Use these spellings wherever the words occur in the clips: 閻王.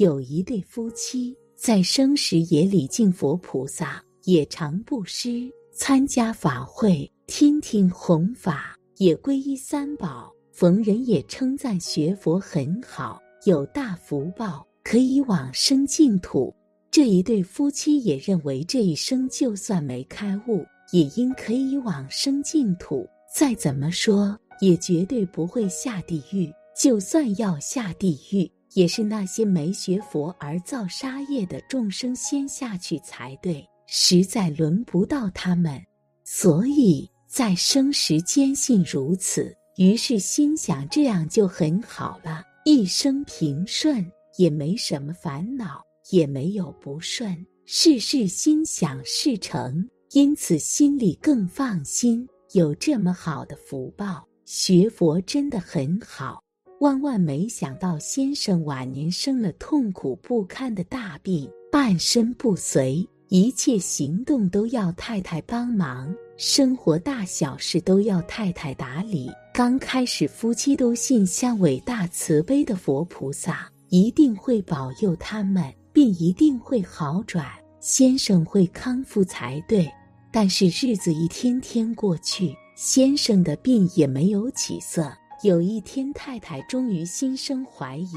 有一对夫妻在生时也礼敬佛菩萨，也常布施，参加法会，听听弘法，也皈依三宝，逢人也称赞学佛很好，有大福报，可以往生净土。这一对夫妻也认为这一生就算没开悟，也应可以往生净土，再怎么说也绝对不会下地狱，就算要下地狱，也是那些没学佛而造杀业的众生先下去才对，实在轮不到他们。所以在生时坚信如此，于是心想这样就很好了，一生平顺，也没什么烦恼，也没有不顺，事事心想事成，因此心里更放心，有这么好的福报，学佛真的很好。万万没想到先生晚年生了痛苦不堪的大病，半身不遂，一切行动都要太太帮忙，生活大小事都要太太打理。刚开始夫妻都信向伟大慈悲的佛菩萨一定会保佑他们，并一定会好转，先生会康复才对。但是日子一天天过去，先生的病也没有起色。有一天太太终于心生怀疑，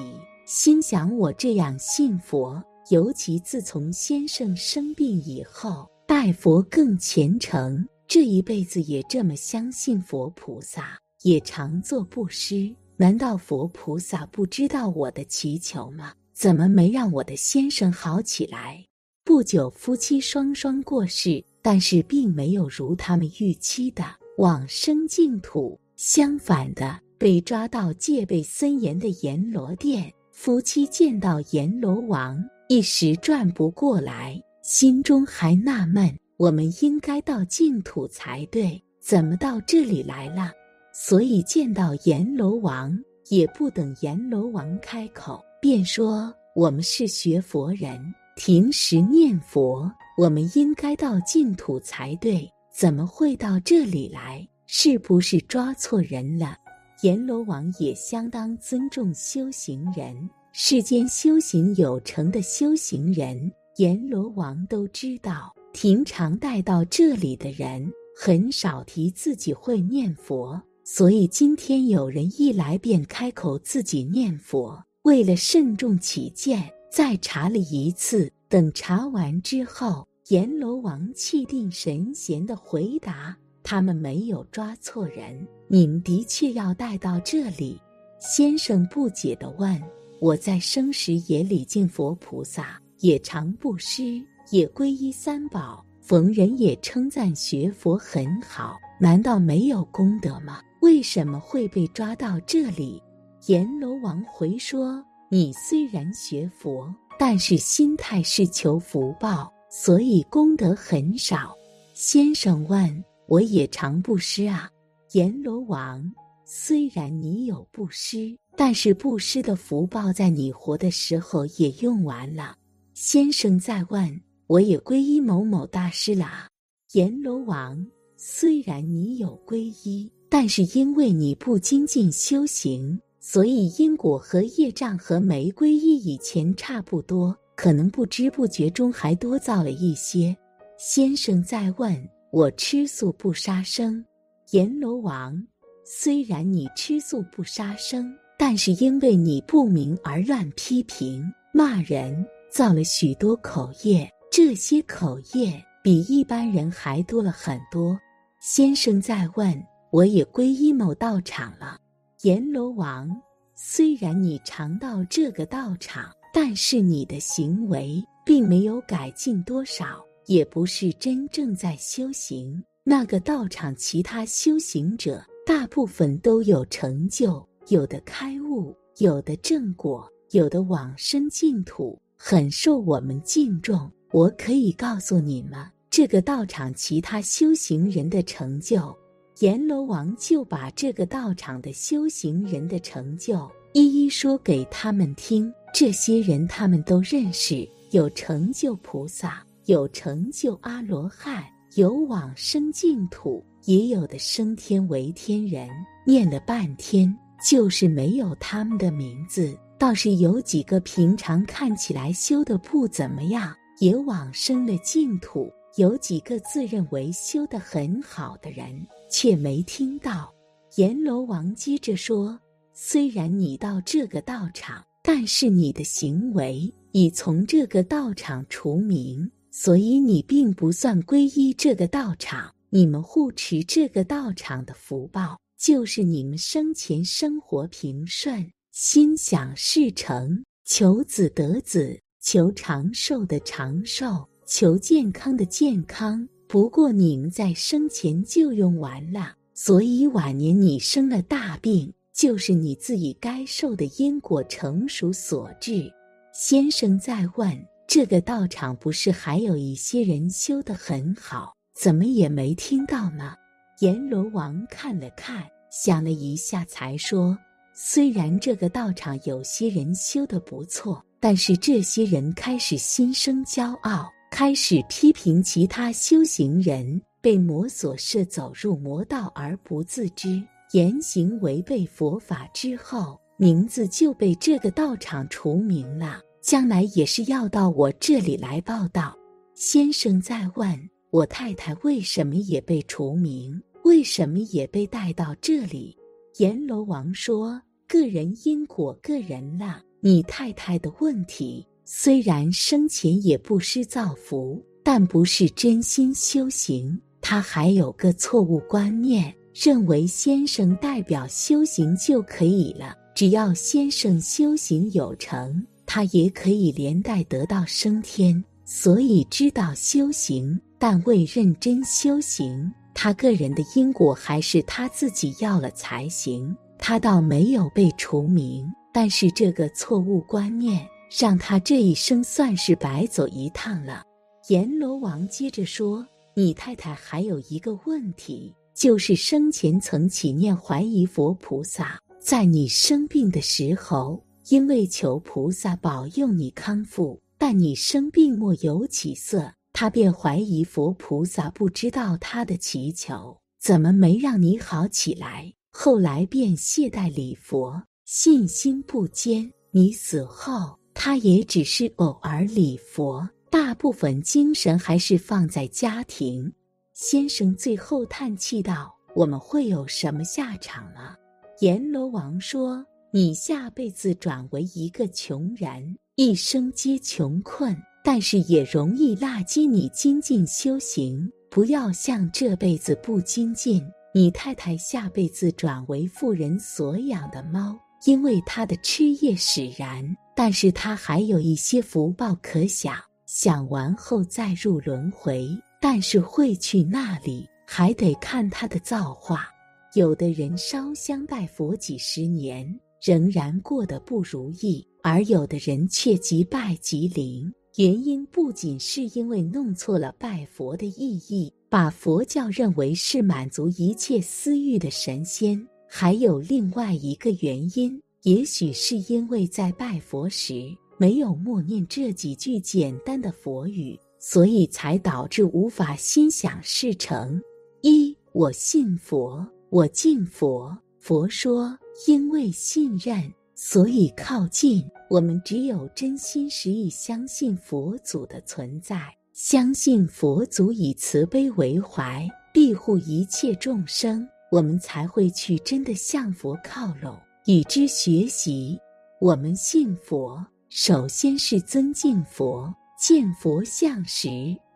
心想我这样信佛，尤其自从先生生病以后，拜佛更虔诚，这一辈子也这么相信佛菩萨，也常做布施，难道佛菩萨不知道我的祈求吗？怎么没让我的先生好起来？不久夫妻双双过世，但是并没有如他们预期的往生净土，相反的被抓到戒备森严的阎罗殿。夫妻见到阎罗王一时转不过来，心中还纳闷，我们应该到净土才对，怎么到这里来了？所以见到阎罗王也不等阎罗王开口，便说我们是学佛人，平时念佛，我们应该到净土才对，怎么会到这里来？是不是抓错人了？阎罗王也相当尊重修行人，世间修行有成的修行人，阎罗王都知道，平常带到这里的人很少提自己会念佛，所以今天有人一来便开口自己念佛，为了慎重起见，再查了一次。等查完之后，阎罗王气定神闲地回答，他们没有抓错人，你们的确要带到这里。先生不解地问，我在生时也礼敬佛菩萨，也常布施，也皈依三宝，逢人也称赞学佛很好，难道没有功德吗？为什么会被抓到这里？阎罗王回说，你虽然学佛，但是心态是求福报，所以功德很少。先生问，我也常布施啊。阎罗王，虽然你有布施，但是布施的福报在你活的时候也用完了。先生再问，我也皈依某某大师啦。阎罗王，虽然你有皈依，但是因为你不精进修行，所以因果和业障和没皈依以前差不多，可能不知不觉中还多造了一些。先生再问，我吃素不杀生。阎罗王，虽然你吃素不杀生，但是因为你不明而乱批评、骂人，造了许多口业，这些口业比一般人还多了很多。先生再问，我也皈依某道场了。阎罗王，虽然你常到这个道场，但是你的行为并没有改进多少，也不是真正在修行。那个道场其他修行者大部分都有成就，有的开悟，有的正果，有的往生净土，很受我们敬重。我可以告诉你们，这个道场其他修行人的成就。阎罗王就把这个道场的修行人的成就一一说给他们听，这些人他们都认识，有成就菩萨，有成就阿罗汉，有往生净土，也有的升天为天人，念了半天就是没有他们的名字。倒是有几个平常看起来修的不怎么样，也往生了净土；有几个自认为修得很好的人，却没听到。阎罗王接着说：虽然你到这个道场，但是你的行为已从这个道场除名，所以你并不算皈依这个道场。你们护持这个道场的福报，就是你们生前生活平顺，心想事成，求子得子，求长寿的长寿，求健康的健康。不过你们在生前就用完了，所以晚年你生了大病，就是你自己该受的因果成熟所致。先生再问，这个道场不是还有一些人修得很好，怎么也没听到呢？阎罗王看了看，想了一下才说，虽然这个道场有些人修得不错，但是这些人开始心生骄傲，开始批评其他修行人，被魔所摄走入魔道而不自知，言行违背佛法之后，名字就被这个道场除名了，将来也是要到我这里来报道。先生再问，我太太为什么也被除名，为什么也被带到这里？阎罗王说，个人因果个人啦，你太太的问题，虽然生前也不施造福，但不是真心修行，她还有个错误观念，认为先生代表修行就可以了，只要先生修行有成，他也可以连带得到升天。所以知道修行，但未认真修行，他个人的因果还是他自己要了才行。他倒没有被除名，但是这个错误观念让他这一生算是白走一趟了。阎罗王接着说，你太太还有一个问题，就是生前曾起念怀疑佛菩萨，在你生病的时候，因为求菩萨保佑你康复，但你生病莫有起色，他便怀疑佛菩萨不知道他的祈求，怎么没让你好起来？后来便懈怠礼佛，信心不坚。你死后，他也只是偶尔礼佛，大部分精神还是放在家庭。先生最后叹气道，我们会有什么下场呢？阎罗王说，你下辈子转为一个穷人，一生皆穷困，但是也容易拉击你精进修行，不要像这辈子不精进。你太太下辈子转为富人所养的猫，因为她的吃业使然，但是她还有一些福报可享，享完后再入轮回，但是会去那里，还得看他的造化。有的人烧香拜佛几十年，仍然过得不如意；而有的人却即拜即灵。原因不仅是因为弄错了拜佛的意义，把佛教认为是满足一切私欲的神仙，还有另外一个原因，也许是因为在拜佛时没有默念这几句简单的佛语，所以才导致无法心想事成。一，我信佛，我敬佛。佛说，因为信任，所以靠近。我们只有真心实意相信佛祖的存在，相信佛祖以慈悲为怀，庇护一切众生，我们才会去真的向佛靠拢，与之学习。我们信佛，首先是尊敬佛。见佛像时，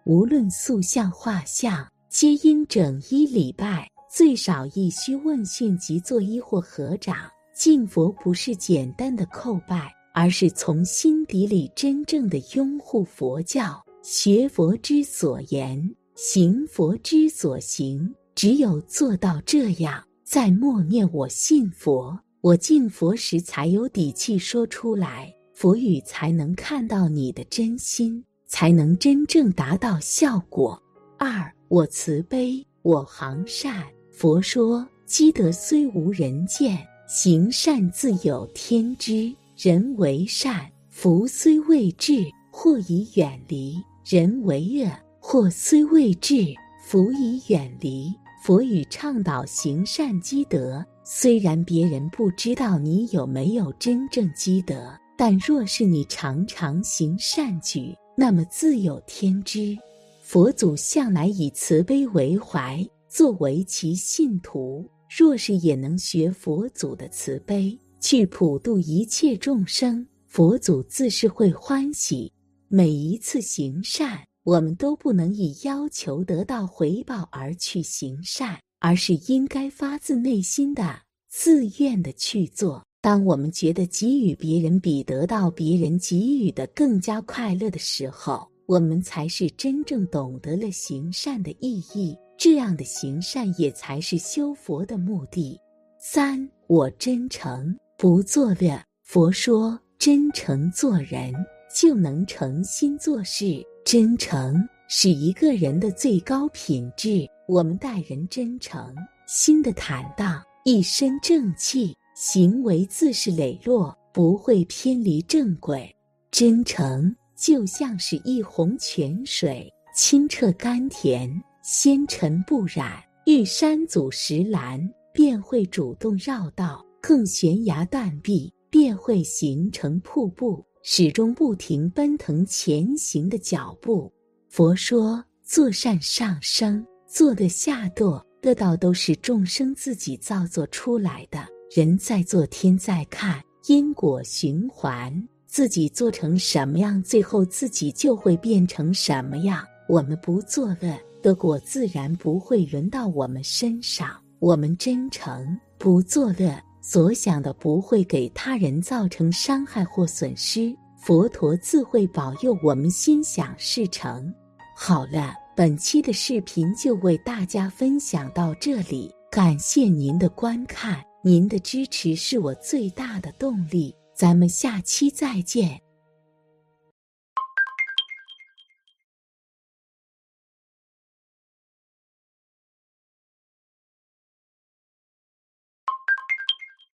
无论塑像画像，皆应整一礼拜，最少亦须问讯及作揖或合掌。敬佛不是简单的叩拜，而是从心底里真正的拥护佛教，学佛之所言，行佛之所行。只有做到这样，在默念我信佛，我敬佛时，才有底气说出来。佛语才能看到你的真心，才能真正达到效果。二，我慈悲，我行善。佛说，积德虽无人见，行善自有天知。人为善，福虽未至，祸已远离；人为恶，祸虽未至，福已远离。佛语倡导行善积德，虽然别人不知道你有没有真正积德，但若是你常常行善举，那么自有天知。佛祖向来以慈悲为怀，作为其信徒，若是也能学佛祖的慈悲，去普度一切众生，佛祖自是会欢喜。每一次行善，我们都不能以要求得到回报而去行善，而是应该发自内心的、自愿的去做。当我们觉得给予别人比得到别人给予的更加快乐的时候，我们才是真正懂得了行善的意义。这样的行善也才是修佛的目的。三，我真诚不作恶。佛说，真诚做人，就能诚心做事。真诚是一个人的最高品质，我们待人真诚，心的坦荡，一身正气，行为自是磊落，不会偏离正轨。真诚就像是一泓泉水，清澈甘甜，纤尘不染，遇山阻石拦，便会主动绕道，碰悬崖断壁，便会形成瀑布，始终不停奔腾前行的脚步。佛说，做善上升，做的下堕，得到都是众生自己造作出来的。人在做，天在看，因果循环，自己做成什么样，最后自己就会变成什么样。我们不作恶，恶果自然不会轮到我们身上。我们真诚不作恶，所想的不会给他人造成伤害或损失，佛陀自会保佑我们心想事成。好了，本期的视频就为大家分享到这里，感谢您的观看，您的支持是我最大的动力。咱们下期再见。